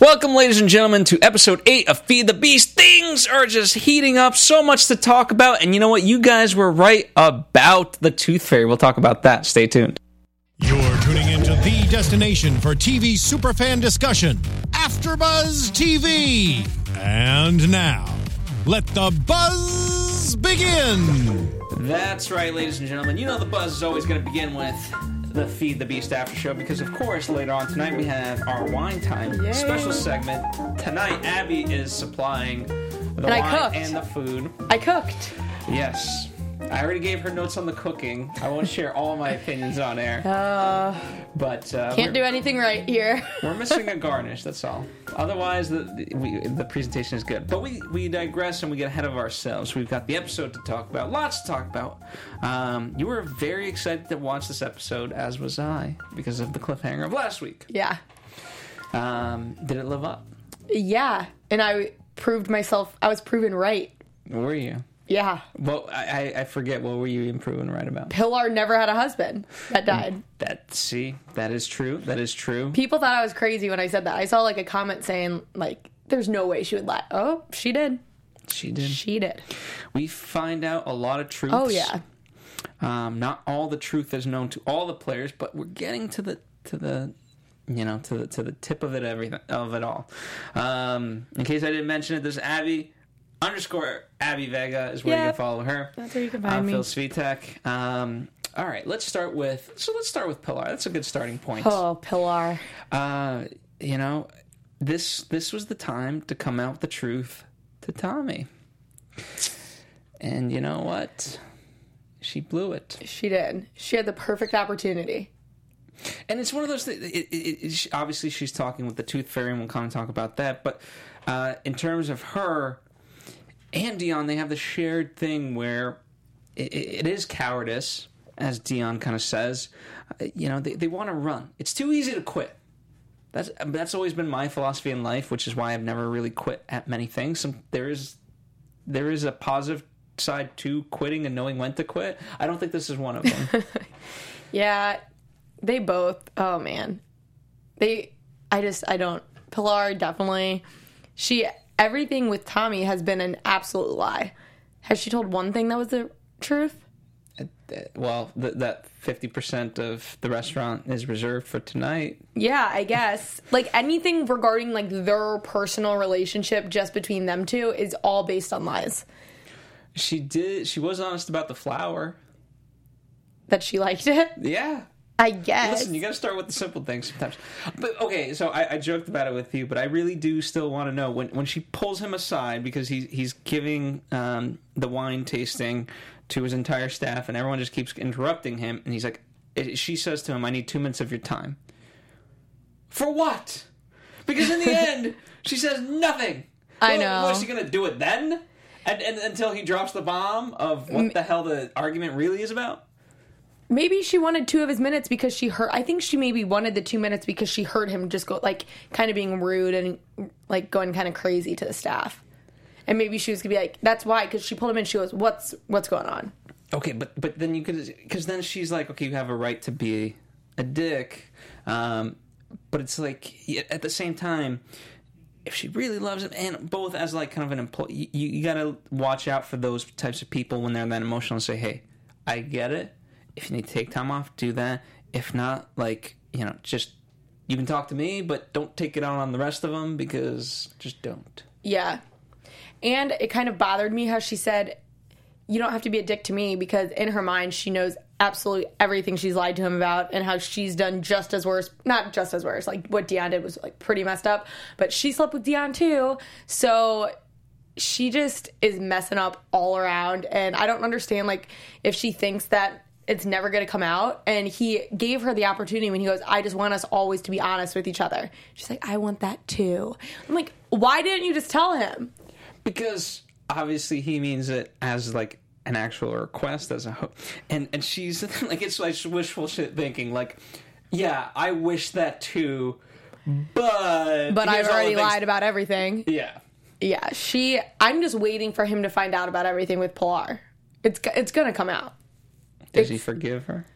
Welcome, ladies and gentlemen, to episode 8 of Feed the Beast. Things are just heating up. So much to talk about. And you know what? You guys were right about the Tooth Fairy. We'll talk about that. Stay tuned. You're tuning into the destination for TV superfan discussion, AfterBuzz TV. And now, let the buzz begin. That's right, ladies and gentlemen. You know the buzz is always going to begin with the Feed the Beast after show, because of course later on tonight we have our wine time special segment. Tonight Abby is supplying the wine and the food. I cooked. Yes. I already gave her notes on the cooking. I won't share all my opinions on air. But can't do anything right here. We're missing a garnish, that's all. Otherwise, the presentation is good. But we digress and we get ahead of ourselves. We've got the episode to talk about. Lots to talk about. You were very excited to watch this episode, as was I, because of the cliffhanger of last week. Yeah. Did it live up? Yeah. And I proved myself. I was proven right. Were you? Yeah. Well, I forget. What were you improving right about? Pilar never had a husband that died. That is true. That is true. People thought I was crazy when I said that. I saw like a comment saying like, "There's no way she would lie." Oh, she did. She did. She did. We find out a lot of truths. Oh yeah. Not all the truth is known to all the players, but we're getting to the tip of it all. In case I didn't mention it, there's Abby. _Abby Vega is where you can follow her. That's where you can find me. I'm Phil Svitek. All right, let's start with Pilar. That's a good starting point. Oh, Pilar. You know, this was the time to come out with the truth to Tommy. And you know what? She blew it. She did. She had the perfect opportunity. And it's one of those things. Obviously, she's talking with the Tooth Fairy, and we'll kind of talk about that. But in terms of her and Dion, they have the shared thing where it is cowardice, as Dion kind of says. You know, they want to run. It's too easy to quit. That's always been my philosophy in life, which is why I've never really quit at many things. There is a positive side to quitting and knowing when to quit. I don't think this is one of them. Yeah, they both. Oh man, I don't. Pilar definitely. Everything with Tommy has been an absolute lie. Has she told one thing that was the truth? Well, that 50% of the restaurant is reserved for tonight. Yeah, I guess. Like, anything regarding, like, their personal relationship just between them two is all based on lies. She was honest about the flower. That she liked it? Yeah. I guess. Listen, you got to start with the simple things sometimes. But okay, so I joked about it with you, but I really do still want to know when she pulls him aside because he's giving the wine tasting to his entire staff, and everyone just keeps interrupting him. And he's like, she says to him, "I need 2 minutes of your time." For what? Because in the end, she says nothing. I know. What's she gonna do it then? And until he drops the bomb of what the hell the argument really is about. Maybe she wanted 2 of his minutes because she heard... I think she maybe wanted the 2 minutes because she heard him just go, like, kind of being rude and, like, going kind of crazy to the staff. And maybe she was going to be like, that's why, because she pulled him in and she goes, what's going on? Okay, but then you could... Because then she's like, okay, you have a right to be a dick. But it's like, at the same time, if she really loves him, and both as, like, kind of an employee... You got to watch out for those types of people when they're that emotional and say, hey, I get it. If you need to take time off, do that. If not, like, you know, just, you can talk to me, but don't take it out on the rest of them because just don't. Yeah. And it kind of bothered me how she said, you don't have to be a dick to me, because in her mind, she knows absolutely everything she's lied to him about and how she's done just as worse. Not just as worse. Like, what Dion did was, like, pretty messed up. But she slept with Dion, too. So... she just is messing up all around. And I don't understand, like, if she thinks that it's never going to come out. And he gave her the opportunity when he goes, I just want us always to be honest with each other. She's like, I want that too. I'm like, why didn't you just tell him? Because obviously he means it as like an actual request, as a hope. And she's like, it's like wishful shit thinking. Like, yeah, I wish that too, but I've already lied about everything. Yeah. Yeah, I'm just waiting for him to find out about everything with Pilar. It's going to come out. Does he forgive her?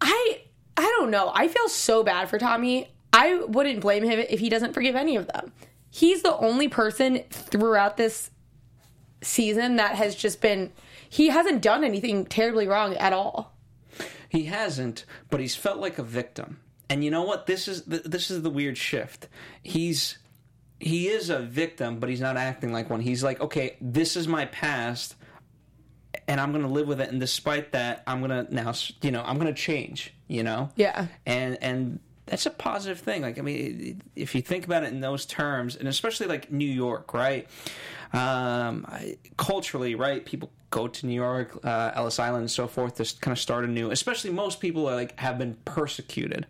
I don't know. I feel so bad for Tommy. I wouldn't blame him if he doesn't forgive any of them. He's the only person throughout this season that has just been... He hasn't done anything terribly wrong at all. He hasn't, but he's felt like a victim. And you know what? This is the weird shift. He is a victim, but he's not acting like one. He's like, okay, this is my past, and I'm going to live with it. And despite that, I'm going to now, you know, I'm going to change. You know? Yeah. And that's a positive thing. Like, I mean, if you think about it in those terms, and especially like New York, right? Culturally, right? People go to New York, Ellis Island, and so forth to kind of start anew. Especially most people are, like, have been persecuted,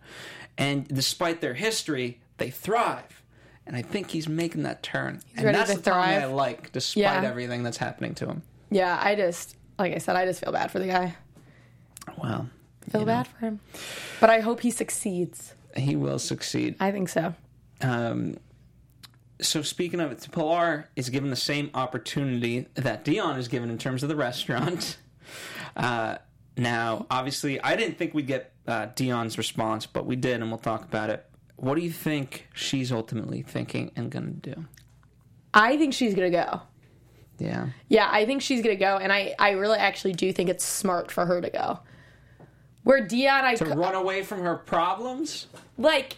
and despite their history, they thrive. And I think he's making that turn. He's ready to thrive. And that's the thing I like, despite everything that's happening to him. Yeah, I just, like I said, I just feel bad for the guy. Well, feel bad for him, but I hope he succeeds. He will succeed. I think so. So speaking of it, Pilar is given the same opportunity that Dion is given in terms of the restaurant. Now, obviously, I didn't think we'd get Dion's response, but we did, and we'll talk about it. What do you think she's ultimately thinking and going to do? I think she's going to go. Yeah. Yeah, I think she's going to go, and I really actually do think it's smart for her to go. Where Dion, I... To run away from her problems? Like,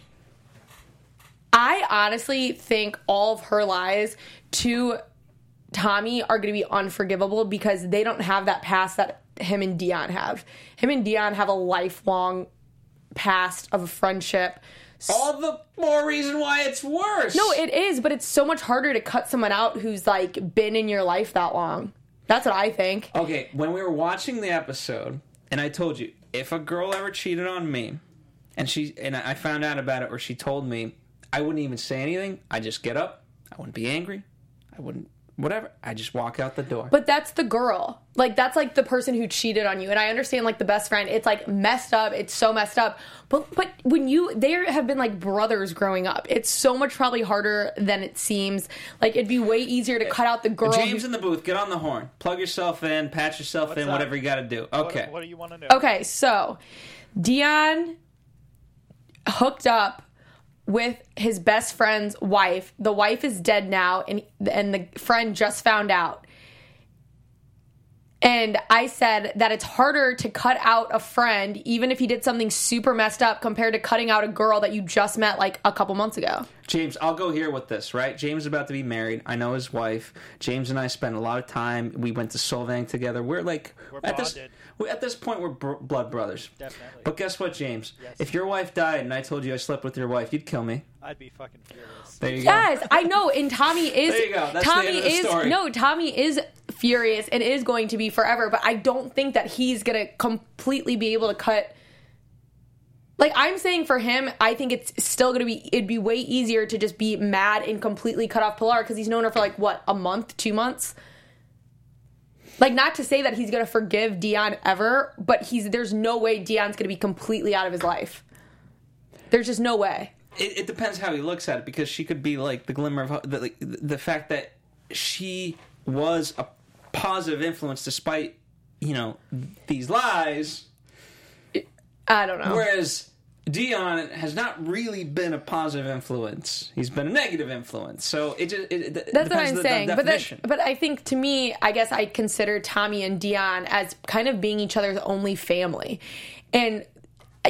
I honestly think all of her lies to Tommy are going to be unforgivable because they don't have that past that him and Dion have. Him and Dion have a lifelong past of a friendship. All the more reason why it's worse. No, it is, but it's so much harder to cut someone out who's, like, been in your life that long. That's what I think. Okay, when we were watching the episode, and I told you... If a girl ever cheated on me, and I found out about it, or she told me, I wouldn't even say anything. I'd just get up. I wouldn't be angry. I wouldn't, whatever. I just walk out the door. But that's the girl. Like, that's, like, the person who cheated on you. And I understand, like, the best friend. It's, like, messed up. It's so messed up. But when they have been, like, brothers growing up. It's so much probably harder than it seems. Like, it'd be way easier to cut out the girl. James in the booth, get on the horn. Plug yourself in, patch yourself in, whatever you got to do. Okay. What do you want to know? Okay, so Dion hooked up with his best friend's wife. The wife is dead now, and the friend just found out. And I said that it's harder to cut out a friend, even if he did something super messed up, compared to cutting out a girl that you just met, like, a couple months ago. James, I'll go here with this, right? James is about to be married. I know his wife. James and I spent a lot of time. We went to Solvang together. We're, like, we're at bonded. At this point, we're blood brothers. Definitely. But guess what, James? Yes. If your wife died and I told you I slept with your wife, you'd kill me. I'd be fucking furious. There you go. Yes, I know. And Tommy is... There you go. That's Tommy the end of the story. No, Tommy is... furious and is going to be forever, but I don't think that he's going to completely be able to cut. Like, I'm saying for him, I think it's still going to be, it'd be way easier to just be mad and completely cut off Pilar because he's known her for, like, what, a month, 2 months? Like, not to say that he's going to forgive Dion ever, but there's no way Dion's going to be completely out of his life. There's just no way. It depends how he looks at it, because she could be, like, the glimmer of the fact that she was a positive influence despite, you know, these lies. I don't know. Whereas Dion has not really been a positive influence. He's been a negative influence. So it just... That's what I'm saying. But I think, to me, I guess I consider Tommy and Dion as kind of being each other's only family. And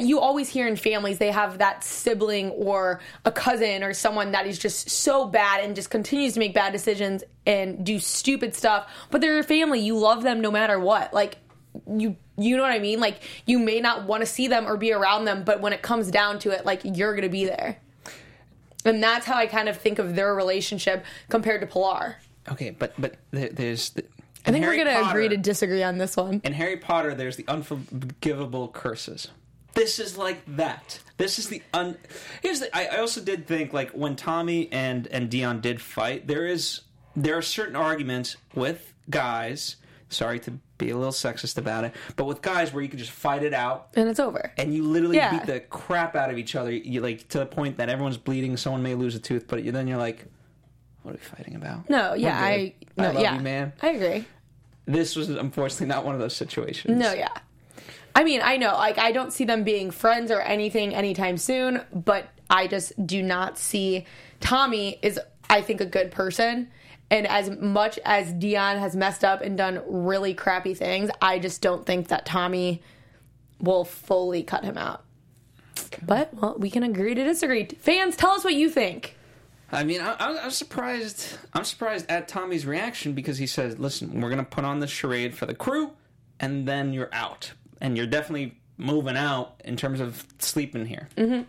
you always hear in families they have that sibling or a cousin or someone that is just so bad and just continues to make bad decisions and do stupid stuff. But they're your family. You love them no matter what. Like, you know what I mean? Like, you may not want to see them or be around them, but when it comes down to it, like, you're going to be there. And that's how I kind of think of their relationship compared to Pilar. Okay, but there's... I think we're going to agree to disagree on this one. In Harry Potter, there's the unforgivable curses. This is like that. This is the... I also did think, like, when Tommy and Dion did fight, there are certain arguments with guys, sorry to be a little sexist about it, but with guys where you can just fight it out. And it's over. And you literally beat the crap out of each other, you, like, to the point that everyone's bleeding, someone may lose a tooth, but then you're like, what are we fighting about? No, yeah, I love you, man. I agree. This was, unfortunately, not one of those situations. No, yeah. I mean, I know, like, I don't see them being friends or anything anytime soon, but I just do not see. Tommy is, I think, a good person. And as much as Dion has messed up and done really crappy things, I just don't think that Tommy will fully cut him out. But, well, we can agree to disagree. Fans, tell us what you think. I mean, I'm surprised. I'm surprised at Tommy's reaction because he says, listen, we're going to put on this charade for the crew, and then you're out. And you're definitely moving out in terms of sleeping here. Mm-hmm.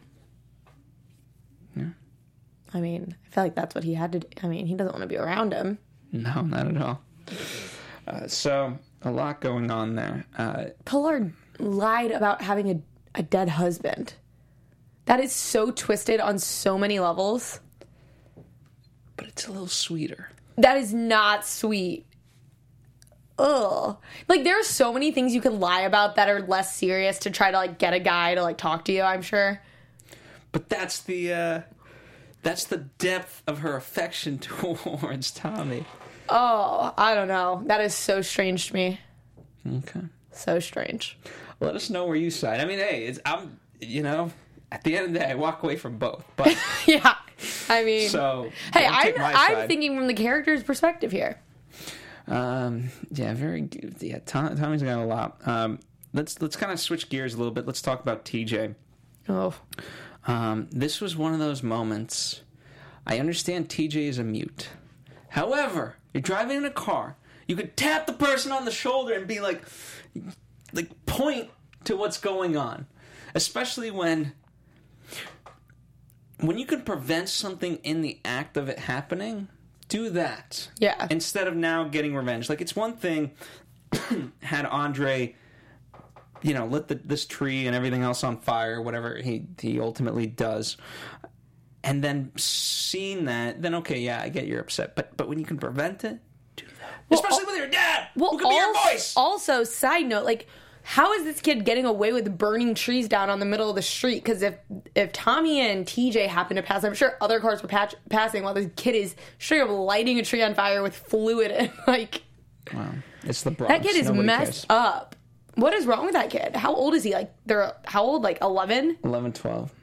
Yeah. I mean, I feel like that's what he had to do. I mean, he doesn't want to be around him. No, not at all. So, a lot going on there. Pollard lied about having a dead husband. That is so twisted on so many levels. But it's a little sweeter. That is not sweet. Ugh. Like, there are so many things you can lie about that are less serious to try to, like, get a guy to, like, talk to you, I'm sure. But that's the depth of her affection towards Tommy. Oh, I don't know. That is so strange to me. Okay. So strange. Let us know where you side. I mean, hey, I'm, you know, at the end of the day, I walk away from both. But yeah. I mean, so, hey, I'm thinking from the character's perspective here. Yeah, very good. Yeah, Tommy's got a lot. Let's kind of switch gears a little bit. Let's talk about TJ. Oh. This was one of those moments. I understand TJ is a mute. However, you're driving in a car. You could tap the person on the shoulder and be like point to what's going on. Especially when you can prevent something in the act of it happening, do that. Yeah. Instead of now getting revenge. Like, it's one thing had Andre, you know, lit this tree and everything else on fire, whatever he ultimately does, and then seeing that, then okay, yeah, I get you're upset. But when you can prevent it, do that. Well, especially with your dad, who could be your voice. Also, side note, like, how is this kid getting away with burning trees down on the middle of the street? Because if Tommy and TJ happen to pass, I'm sure other cars were passing while this kid is straight up lighting a tree on fire with fluid and, like... Wow. It's the Bronx. That kid is messed up. What is wrong with that kid? How old is he? Like, how old? Like, 11? 11, 12.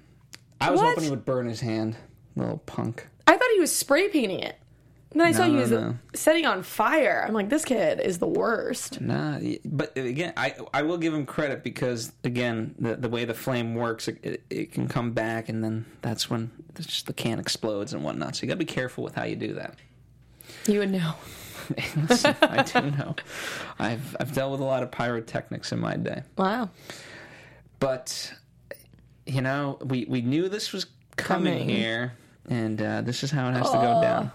I was hoping he would burn his hand. Little punk. I thought he was spray painting it. And then I saw he was setting on fire. I'm like, this kid is the worst. Nah, but again, I will give him credit because, again, the way the flame works, it can come back, and then that's when just the can explodes and whatnot. So you got to be careful with how you do that. You would know. Listen, I do know. I've dealt with a lot of pyrotechnics in my day. Wow. But, you know, we knew this was coming here, and this is how it has to go down.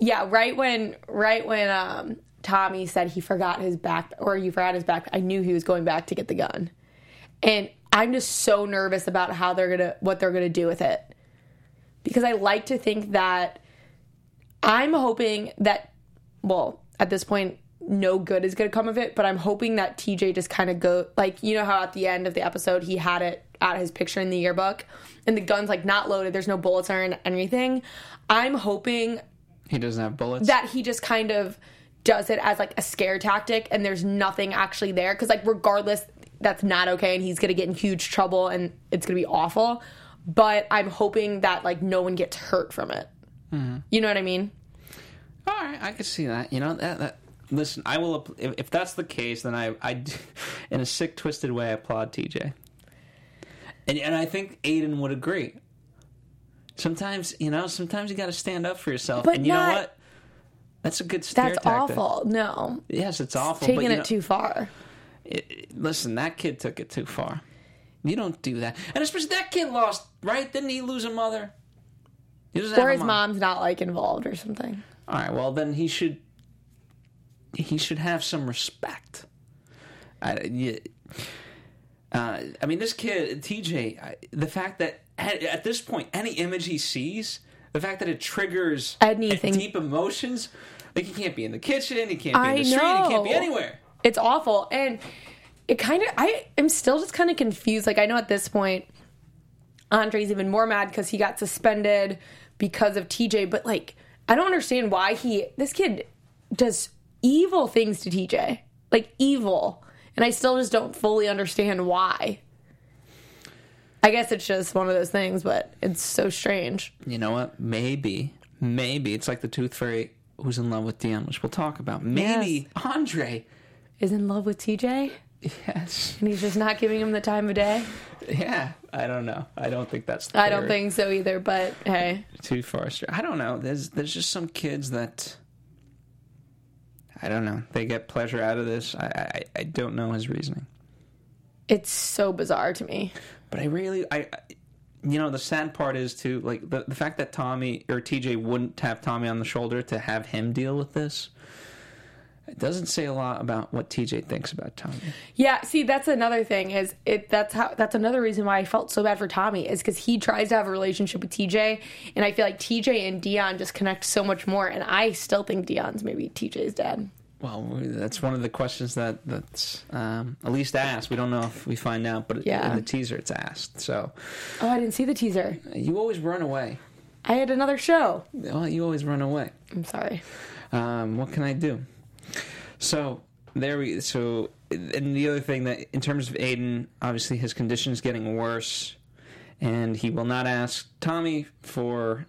Yeah, right when Tommy said he forgot his backpack, I knew he was going back to get the gun. And I'm just so nervous about what they're going to do with it. Because I like to think that I'm hoping that, well, at this point, no good is going to come of it, but I'm hoping that TJ just kind of go, like, you know how at the end of the episode he had it at his picture in the yearbook and the gun's, like, not loaded, there's no bullets or anything. I'm hoping... He doesn't have bullets? That he just kind of does it as, like, a scare tactic, and there's nothing actually there. Because, like, regardless, that's not okay, and he's going to get in huge trouble, and it's going to be awful. But I'm hoping that, like, no one gets hurt from it. Mm-hmm. You know what I mean? All right, I could see that. You know, listen, I will... If that's the case, then I in a sick, twisted way, I applaud TJ. And I think Aiden would agree. Sometimes you got to stand up for yourself. But and you know what? That's a good stare tactic. That's awful. No. Yes, it's awful. Taking it too far. Listen, that kid took it too far. You don't do that. And especially that kid lost, right? Didn't he lose a mother? Or his mom's not, like, involved or something. All right, well, then he should have some respect. I mean, this kid, TJ, the fact that at this point, any image he sees, the fact that it triggers deep emotions, like, he can't be in the kitchen, he can't be in the street, he can't be anywhere. It's awful. And it kind of, I am still just kind of confused. Like, I know at this point, Andre's even more mad because he got suspended because of TJ, but, like, I don't understand why this kid does evil things to TJ. Like, evil. And I still just don't fully understand why. I guess it's just one of those things, but it's so strange. You know what? Maybe. It's like the Tooth Fairy who's in love with Dion, which we'll talk about. Maybe yes. Andre is in love with TJ? Yes. And he's just not giving him the time of day? Yeah. I don't know. I don't think that's the I don't think so either, but hey. Too far. I don't know. There's just some kids that... I don't know. They get pleasure out of this. I don't know his reasoning. It's so bizarre to me. But I you know, the sad part is too, like the fact that Tommy or TJ wouldn't tap Tommy on the shoulder to have him deal with this. It doesn't say a lot about what TJ thinks about Tommy. Yeah, see, that's another thing. That's another reason why I felt so bad for Tommy is because he tries to have a relationship with TJ, and I feel like TJ and Dion just connect so much more. And I still think Dion's maybe TJ's dad. Well, that's one of the questions that's at least asked. We don't know if we find out, but yeah. In the teaser it's asked. So. Oh, I didn't see the teaser. You always run away. I had another show. Well, you always run away. I'm sorry. What can I do? So and the other thing that in terms of Aiden, obviously his condition is getting worse, and he will not ask Tommy for,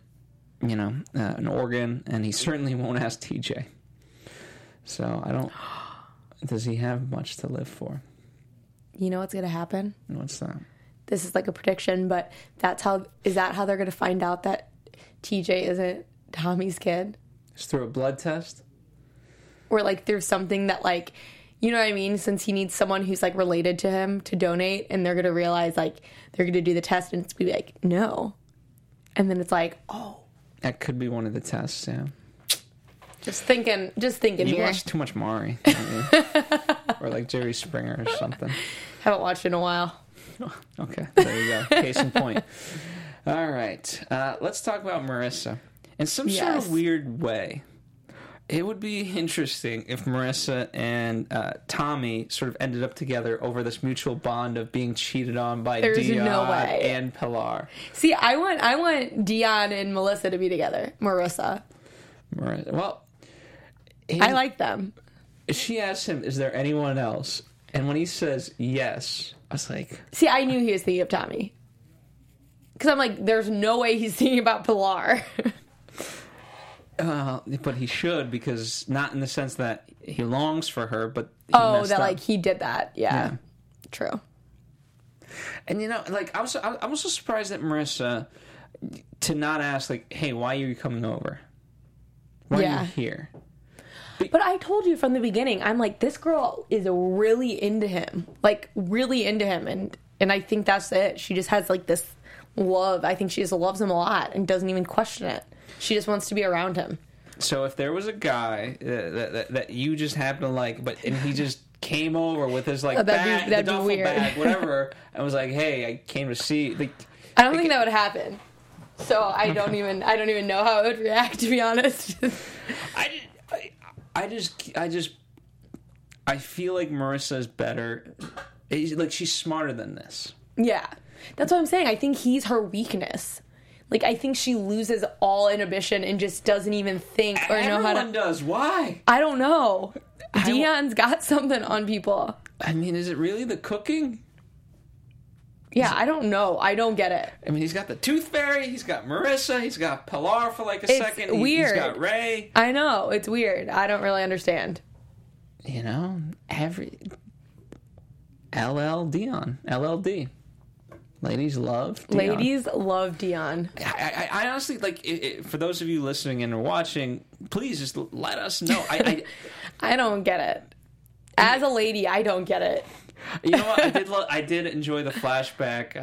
you know, an organ, and he certainly won't ask TJ. So does he have much to live for? You know what's going to happen? What's that? This is like a prediction, but is that how they're going to find out that TJ isn't Tommy's kid? It's through a blood test? Or, like, there's something that, like, you know what I mean? Since he needs someone who's, like, related to him to donate, and they're going to realize, like, they're going to do the test, and it's going to be like, no. And then it's like, oh. That could be one of the tests, yeah. Just thinking here. You watched too much Maury. Or, like, Jerry Springer or something. Haven't watched in a while. Okay, there you go. Case in point. All right. Let's talk about Marissa. In some sort of weird way. It would be interesting if Marissa and Tommy sort of ended up together over this mutual bond of being cheated on by Dion and Pilar. See, I want Dion and Melissa to be together. Marissa. Well, I like them. She asks him, "Is there anyone else?" And when he says yes, I was like, "See, I knew he was thinking of Tommy," because I'm like, "There's no way he's thinking about Pilar." But he should, because not in the sense that he longs for her, but he messed up. Like he did that, yeah. True. And you know, like I was so surprised at Marissa to not ask, like, "Hey, why are you coming over? Why are you here?" But I told you from the beginning, I'm like, this girl is really into him, and I think that's it. She just has like this love. I think she just loves him a lot and doesn't even question it. She just wants to be around him. So if there was a guy that you just happened to like, and he just came over with his like bag, the duffel bag, whatever, and was like, "Hey, I came to see." I don't think that would happen. So I don't even know how it would react, to be honest. I feel like Marissa is better. Like she's smarter than this. Yeah, that's what I'm saying. I think he's her weakness. Like, I think she loses all inhibition and just doesn't even think or know how to... Everyone does. Why? I don't know. Dion's got something on people. I mean, is it really the cooking? Yeah, I don't know. I don't get it. I mean, he's got the Tooth Fairy. He's got Marissa. He's got Pilar for like a second. It's weird. He's got Ray. I know. It's weird. I don't really understand. You know, LLD. Ladies love Dion. I honestly, like, for those of you listening and watching, please just let us know. I don't get it. As a lady, I don't get it. You know what? I did enjoy the flashback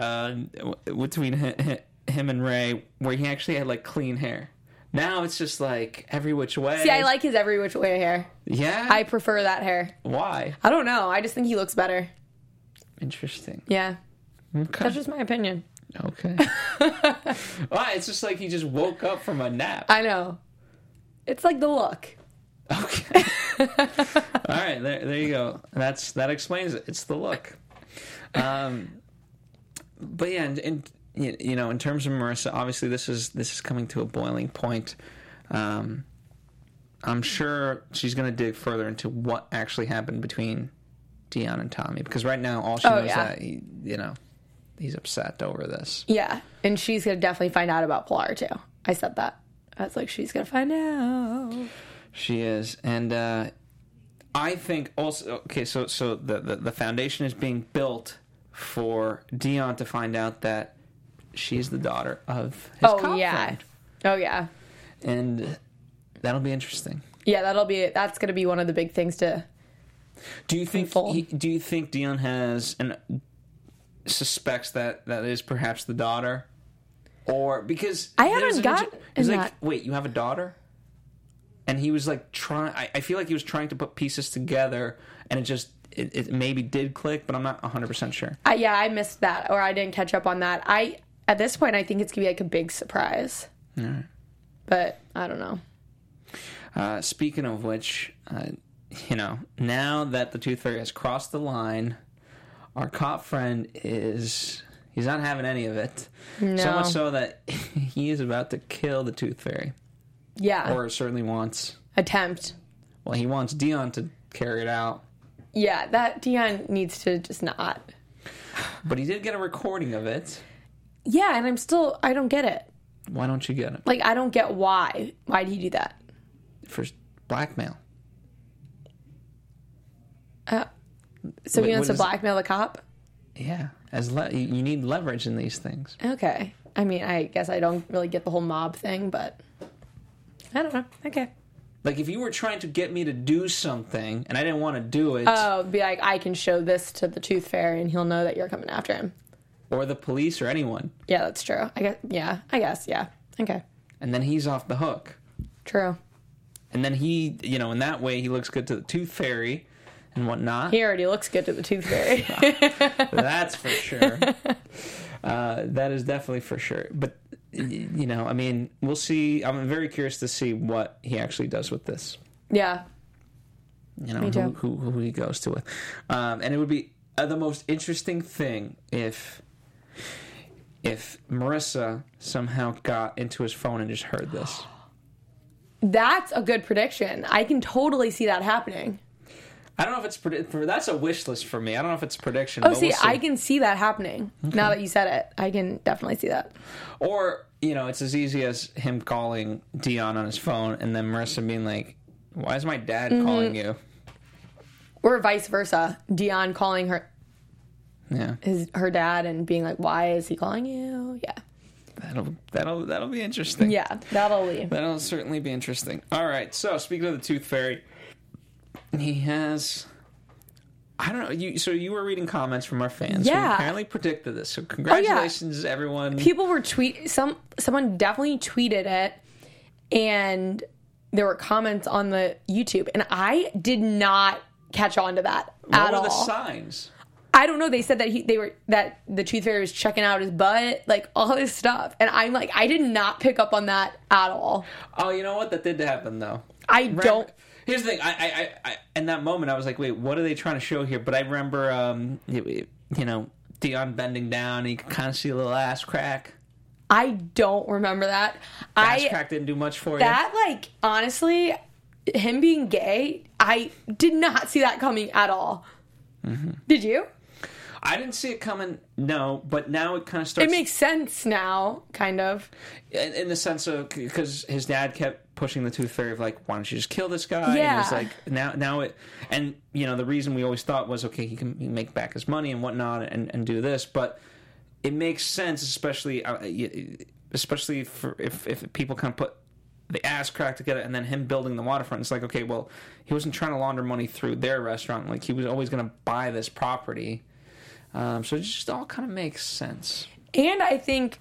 between him and Ray where he actually had, like, clean hair. Now it's just, like, every which way. See, I like his every which way hair. Yeah? I prefer that hair. Why? I don't know. I just think he looks better. Interesting. Yeah. Okay. That's just my opinion. Okay. Well, it's just like he just woke up from a nap. I know. It's like the look. Okay. All right. There you go. That explains it. It's the look. But yeah, and you know, in terms of Marissa, obviously this is coming to a boiling point. I'm sure she's going to dig further into what actually happened between Dion and Tommy, because right now all she knows that he, you know. he's upset over this. Yeah, and she's going to definitely find out about Pilar, too. I said that. I was like, she's going to find out. She is. And I think also, okay, so the foundation is being built for Dion to find out that she's the daughter of his cop friend. Oh, yeah. And that'll be interesting. Yeah, that's going to be one of the big things to... Do you think Dion has and suspects that is perhaps the daughter, or because I haven't got? He's like, that. Wait, you have a daughter, and he was like trying. I feel like he was trying to put pieces together, and it just it maybe did click, but I'm not 100% sure. I missed that, or I didn't catch up on that. At this point, I think it's gonna be like a big surprise. All right. But I don't know. Speaking of which. You know, now that the Tooth Fairy has crossed the line, our cop friend he's not having any of it. No. So much so that he is about to kill the Tooth Fairy. Yeah. Or certainly wants... Attempt. Well, he wants Dion to carry it out. Yeah, that Dion needs to just not. But he did get a recording of it. Yeah, and I don't get it. Why don't you get it? Like, I don't get why. Why'd he do that? For blackmail. So he wants to blackmail the cop? Yeah. You need leverage in these things. Okay. I mean, I guess I don't really get the whole mob thing, but I don't know. Okay. Like, if you were trying to get me to do something, and I didn't want to do it... Oh, be like, I can show this to the Tooth Fairy, and he'll know that you're coming after him. Or the police, or anyone. Yeah, that's true. I guess, yeah. Okay. And then he's off the hook. True. And then he, you know, in that way, he looks good to the Tooth Fairy... and whatnot. He already looks good to the Tooth Fairy. That's for sure. That is definitely for sure. But, you know, I mean, we'll see. I'm very curious to see what he actually does with this. Yeah. You know, who he goes to with. And it would be the most interesting thing if Marissa somehow got into his phone and just heard this. That's a good prediction. I can totally see that happening. I don't know if it's... that's a wish list for me. I don't know if it's prediction. Oh, see, we'll see. I can see that happening. Okay. Now that you said it, I can definitely see that. Or, you know, it's as easy as him calling Dion on his phone and then Marissa being like, why is my dad calling you? Or vice versa. Dion calling her... Yeah. Her dad and being like, why is he calling you? Yeah. That'll be interesting. Yeah, that'll certainly be interesting. All right, so speaking of the Tooth Fairy... He has, I don't know, so you were reading comments from our fans. Yeah. Who apparently predicted this, so congratulations, everyone. People were someone definitely tweeted it, and there were comments on the YouTube, and I did not catch on to that at all. What were the signs? I don't know, they said that that the Tooth Fairy was checking out his butt, like, all this stuff, and I'm like, I did not pick up on that at all. Oh, you know what? That did happen, though. Here's the thing. I in that moment, I was like, wait, what are they trying to show here? But I remember, you know, Dion bending down. And you could kind of see a little ass crack. I don't remember that. Ass crack didn't do much for you. That, like, honestly, him being gay, I did not see that coming at all. Mm-hmm. Did you? I didn't see it coming, no, but now it kind of starts... It makes sense now, kind of. In the sense of... Because his dad kept pushing the Tooth Fairy of, like, why don't you just kill this guy? Yeah. And it was like, now it... And, you know, the reason we always thought was, okay, he can make back his money and whatnot and do this, but it makes sense, especially for if people kind of put the ass crack together and then him building the waterfront. It's like, okay, well, he wasn't trying to launder money through their restaurant. Like, he was always going to buy this property... So it just all kind of makes sense. And I think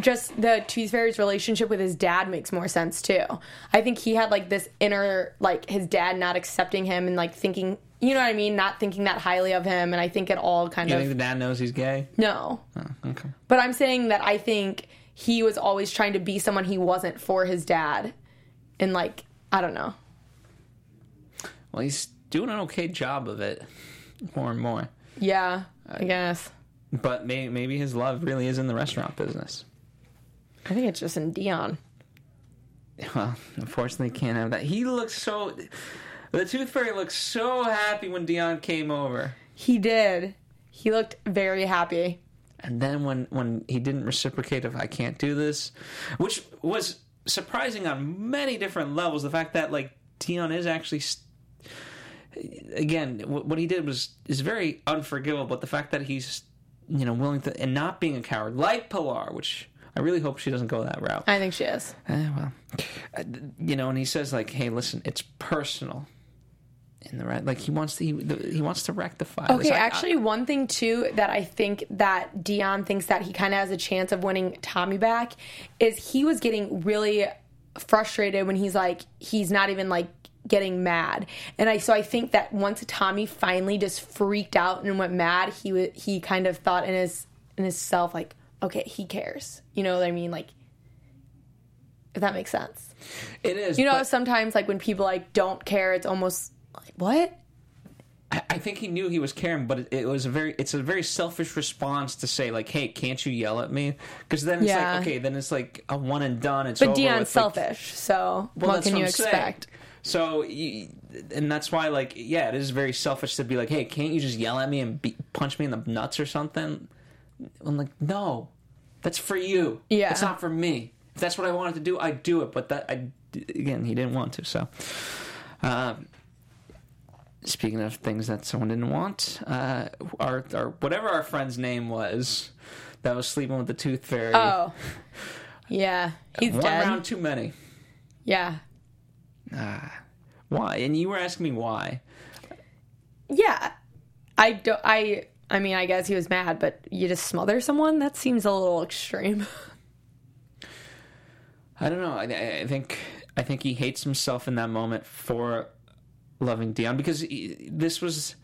just the Tooth Fairy's relationship with his dad makes more sense, too. I think he had, like, this inner, like, his dad not accepting him and, like, thinking, you know what I mean, not thinking that highly of him. And I think it all kind of... You think the dad knows he's gay? No. Oh, okay. But I'm saying that I think he was always trying to be someone he wasn't for his dad. And, like, I don't know. Well, he's doing an okay job of it more and more. Yeah, I guess. But maybe his love really is in the restaurant business. I think it's just in Dion. Well, unfortunately, can't have that. He looks so... The Tooth Fairy looked so happy when Dion came over. He did. He looked very happy. And then when he didn't reciprocate of I can't do this, which was surprising on many different levels, the fact that, like, Dion is actually... Again, what he did is very unforgivable, but the fact that he's, you know, willing to... And not being a coward, like Pilar, which... I really hope she doesn't go that route. I think she is. Well, you know, and he says, like, "Hey, listen, it's personal," and he wants to rectify. Okay, actually, one thing too that I think that Dion thinks that he kind of has a chance of winning Tommy back is he was getting really frustrated when he's not even like getting mad, and I think that once Tommy finally just freaked out and went mad, he kind of thought in his self, like, okay, he cares. You know what I mean? Like, if that makes sense. It is. You know, sometimes, like, when people, like, don't care, it's almost like, what? I think he knew he was caring, but it's a very selfish response to say, like, hey, can't you yell at me? Because then it's like, okay, then it's like a one and done. It's over. But Dion's selfish, so what can you expect? So, and that's why, like, yeah, it is very selfish to be like, hey, can't you just yell at me and punch me in the nuts or something? I'm like, no, that's for you. Yeah, it's not for me. If that's what I wanted to do, I'd do it. But again, he didn't want to. So, speaking of things that someone didn't want, our whatever our friend's name was that was sleeping with the Tooth Fairy. Oh, yeah, he's dead. One round too many. Yeah. Why? And you were asking me why. Yeah, I mean, I guess he was mad, but you just smother someone? That seems a little extreme. I don't know. I think he hates himself in that moment for loving Dion, because this was...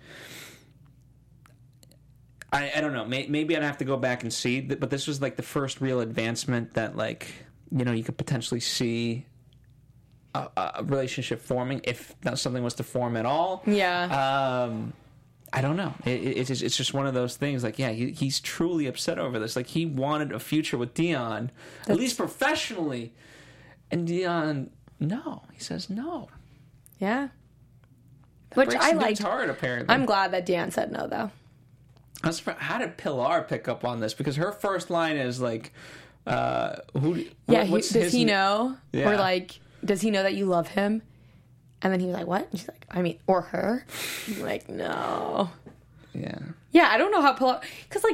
I don't know. Maybe I'd have to go back and see, but this was, like, the first real advancement that, like, you know, you could potentially see a relationship forming, if something was to form at all. Yeah. I don't know. It's just one of those things. Like, yeah, he's truly upset over this. Like, he wanted a future with Dion, at least professionally. And Dion, no. He says no. Yeah. That which I liked. Hard, apparently. I'm glad that Dion said no, though. I was surprised. How did Pilar pick up on this? Because her first line is, like, who? Yeah, does he know? Yeah. Or, like, does he know that you love him? And then he was like, what? And she's like, I mean, or her. I'm like, no. Yeah. Yeah, I don't know how Pilar... Because,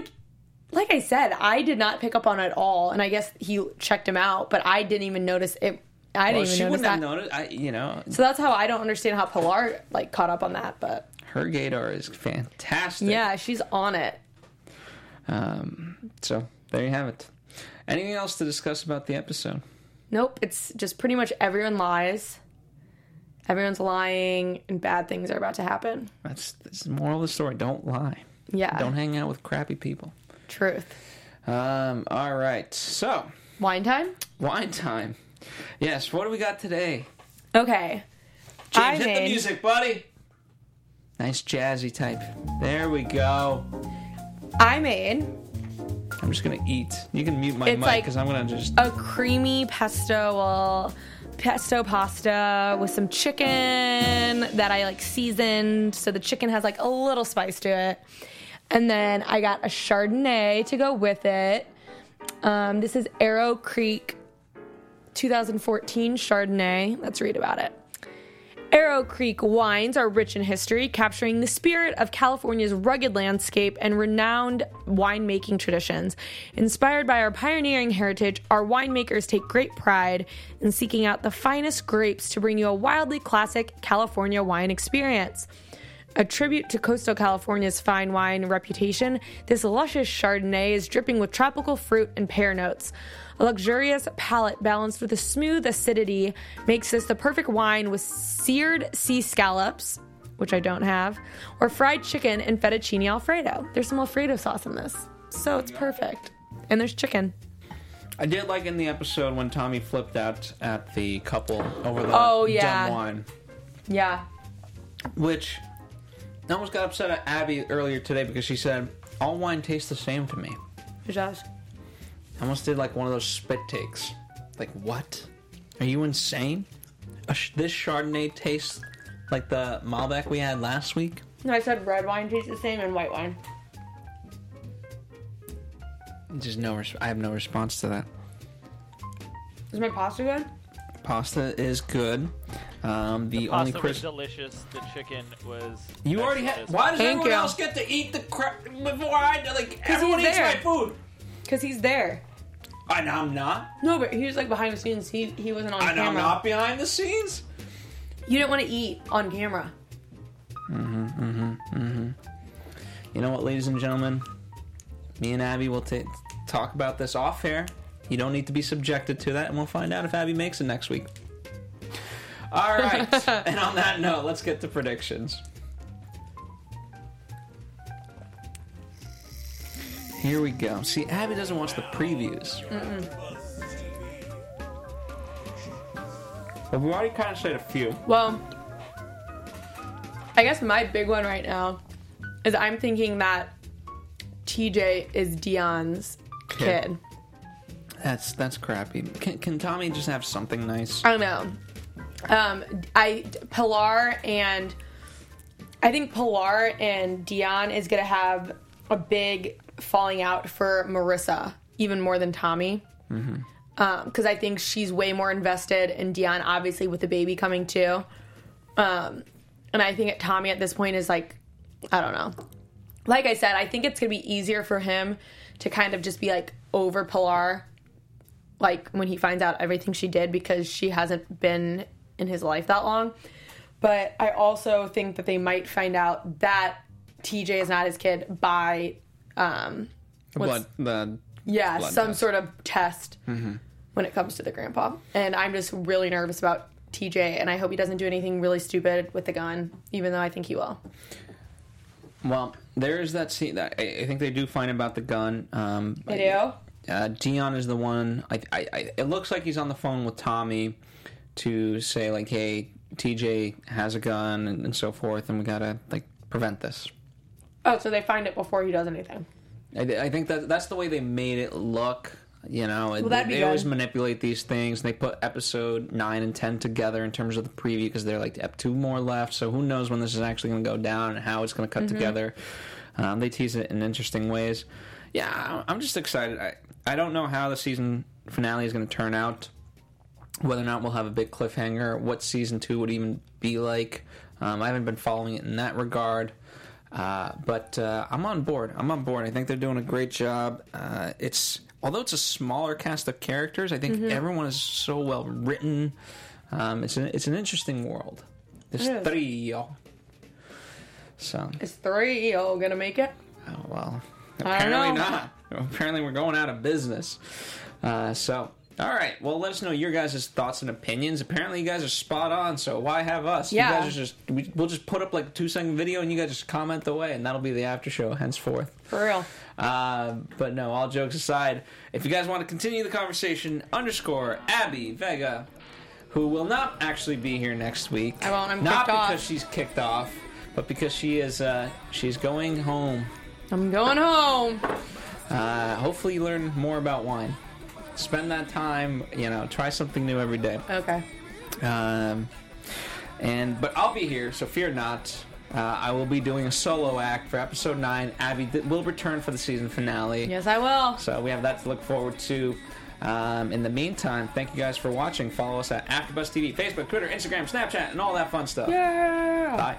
like I said, I did not pick up on it at all. And I guess he checked him out, but I didn't even notice it. She wouldn't have noticed, you know. So that's how I don't understand how Pilar, like, caught up on that, but... Her gaydar is fantastic. Yeah, she's on it. So, there you have it. Anything else to discuss about the episode? Nope. It's just pretty much everyone lies. Everyone's lying, and bad things are about to happen. That's the moral of the story. Don't lie. Yeah. Don't hang out with crappy people. Truth. All right. So. Wine time? Wine time. Yes. What do we got today? Okay. James, hit the music, buddy. Nice jazzy type. There we go. I made... I'm just going to eat. You can mute my mic because I'm going to just... A creamy pesto pasta with some chicken that I like seasoned, so the chicken has like a little spice to it, and then I got a Chardonnay to go with it. This is Arrow Creek 2014 Chardonnay. Let's read about it. Arrow Creek wines are rich in history, capturing the spirit of California's rugged landscape and renowned winemaking traditions. Inspired by our pioneering heritage, our winemakers take great pride in seeking out the finest grapes to bring you a wildly classic California wine experience. A tribute to coastal California's fine wine reputation, this luscious Chardonnay is dripping with tropical fruit and pear notes. A luxurious palate balanced with a smooth acidity makes this the perfect wine with seared sea scallops, which I don't have, or fried chicken and fettuccine Alfredo. There's some Alfredo sauce in this, so it's perfect. And there's chicken. I did like in the episode when Tommy flipped out at the couple over the dumb wine. Yeah. Which... I almost got upset at Abby earlier today because she said, all wine tastes the same to me. It does. I almost did like one of those spit takes. Like, what? Are you insane? This Chardonnay tastes like the Malbec we had last week? No, I said red wine tastes the same and white wine. Just no. I have no response to that. Is my pasta good? Pasta is good. The only pasta was delicious. The chicken was. You already had. Why does everyone else get to eat the crap before I? Like everyone eats my food. Because he's there. And I'm not. No, but he was like behind the scenes. He wasn't on camera. And I'm not behind the scenes. You didn't want to eat on camera. You know what, ladies and gentlemen, me and Abby will talk about this off air. You don't need to be subjected to that, and we'll find out if Abby makes it next week. All right, and on that note, let's get to predictions. Here we go. See, Abby doesn't watch the previews. But we already kind of said a few. Well, I guess my big one right now is I'm thinking that TJ is Dion's kid. That's crappy. Can Tommy just have something nice? I don't know. I think Pilar and Dion is gonna have a big falling out for Marissa even more than Tommy. Because I think she's way more invested in Dion, obviously, with the baby coming too. And I think Tommy at this point is like, I don't know. Like I said, I think it's gonna be easier for him to kind of just be like over Pilar. Like, when he finds out everything she did, because she hasn't been in his life that long. But I also think that they might find out that TJ is not his kid by... blood sort of test when it comes to the grandpa. And I'm just really nervous about TJ, and I hope he doesn't do anything really stupid with the gun, even though I think he will. Well, there's that scene that I think they do find about the gun. They do? Dion is the one. It looks like he's on the phone with Tommy to say, like, hey, TJ has a gun and so forth, and we gotta, like, prevent this. Oh, so they find it before he does anything. I think that's the way they made it look, you know. Well, they always manipulate these things. They put episode 9 and 10 together in terms of the preview because they're, like, two more left, so who knows when this is actually going to go down and how it's going to cut together. They tease it in interesting ways. Yeah, I'm just excited. I don't know how the season finale is going to turn out, whether or not we'll have a big cliffhanger, what season 2 would even be like. I haven't been following it in that regard, but I'm on board. I think they're doing a great job. Although it's a smaller cast of characters, I think everyone is so well written. It's an interesting world. There's three. So is three going to make it? Oh, well... Apparently not. Apparently we're going out of business. All right. Well, let us know your guys' thoughts and opinions. Apparently you guys are spot on, so why have us? Yeah. You guys are we'll just put up like a 2-second video and you guys just comment away, and that'll be the after show henceforth. For real. But no, all jokes aside, if you guys want to continue the conversation, _Abby Vega, who will not actually be here next week. I won't. I'm not kicked off. Not because she's kicked off, but because she is she's going home. I'm going home. Hopefully you learn more about wine. Spend that time, you know, try something new every day. Okay. But I'll be here, so fear not. I will be doing a solo act for episode 9. Abby will return for the season finale. Yes, I will. So we have that to look forward to. In the meantime, thank you guys for watching. Follow us at AfterBuzz TV, Facebook, Twitter, Instagram, Snapchat, and all that fun stuff. Yeah. Bye.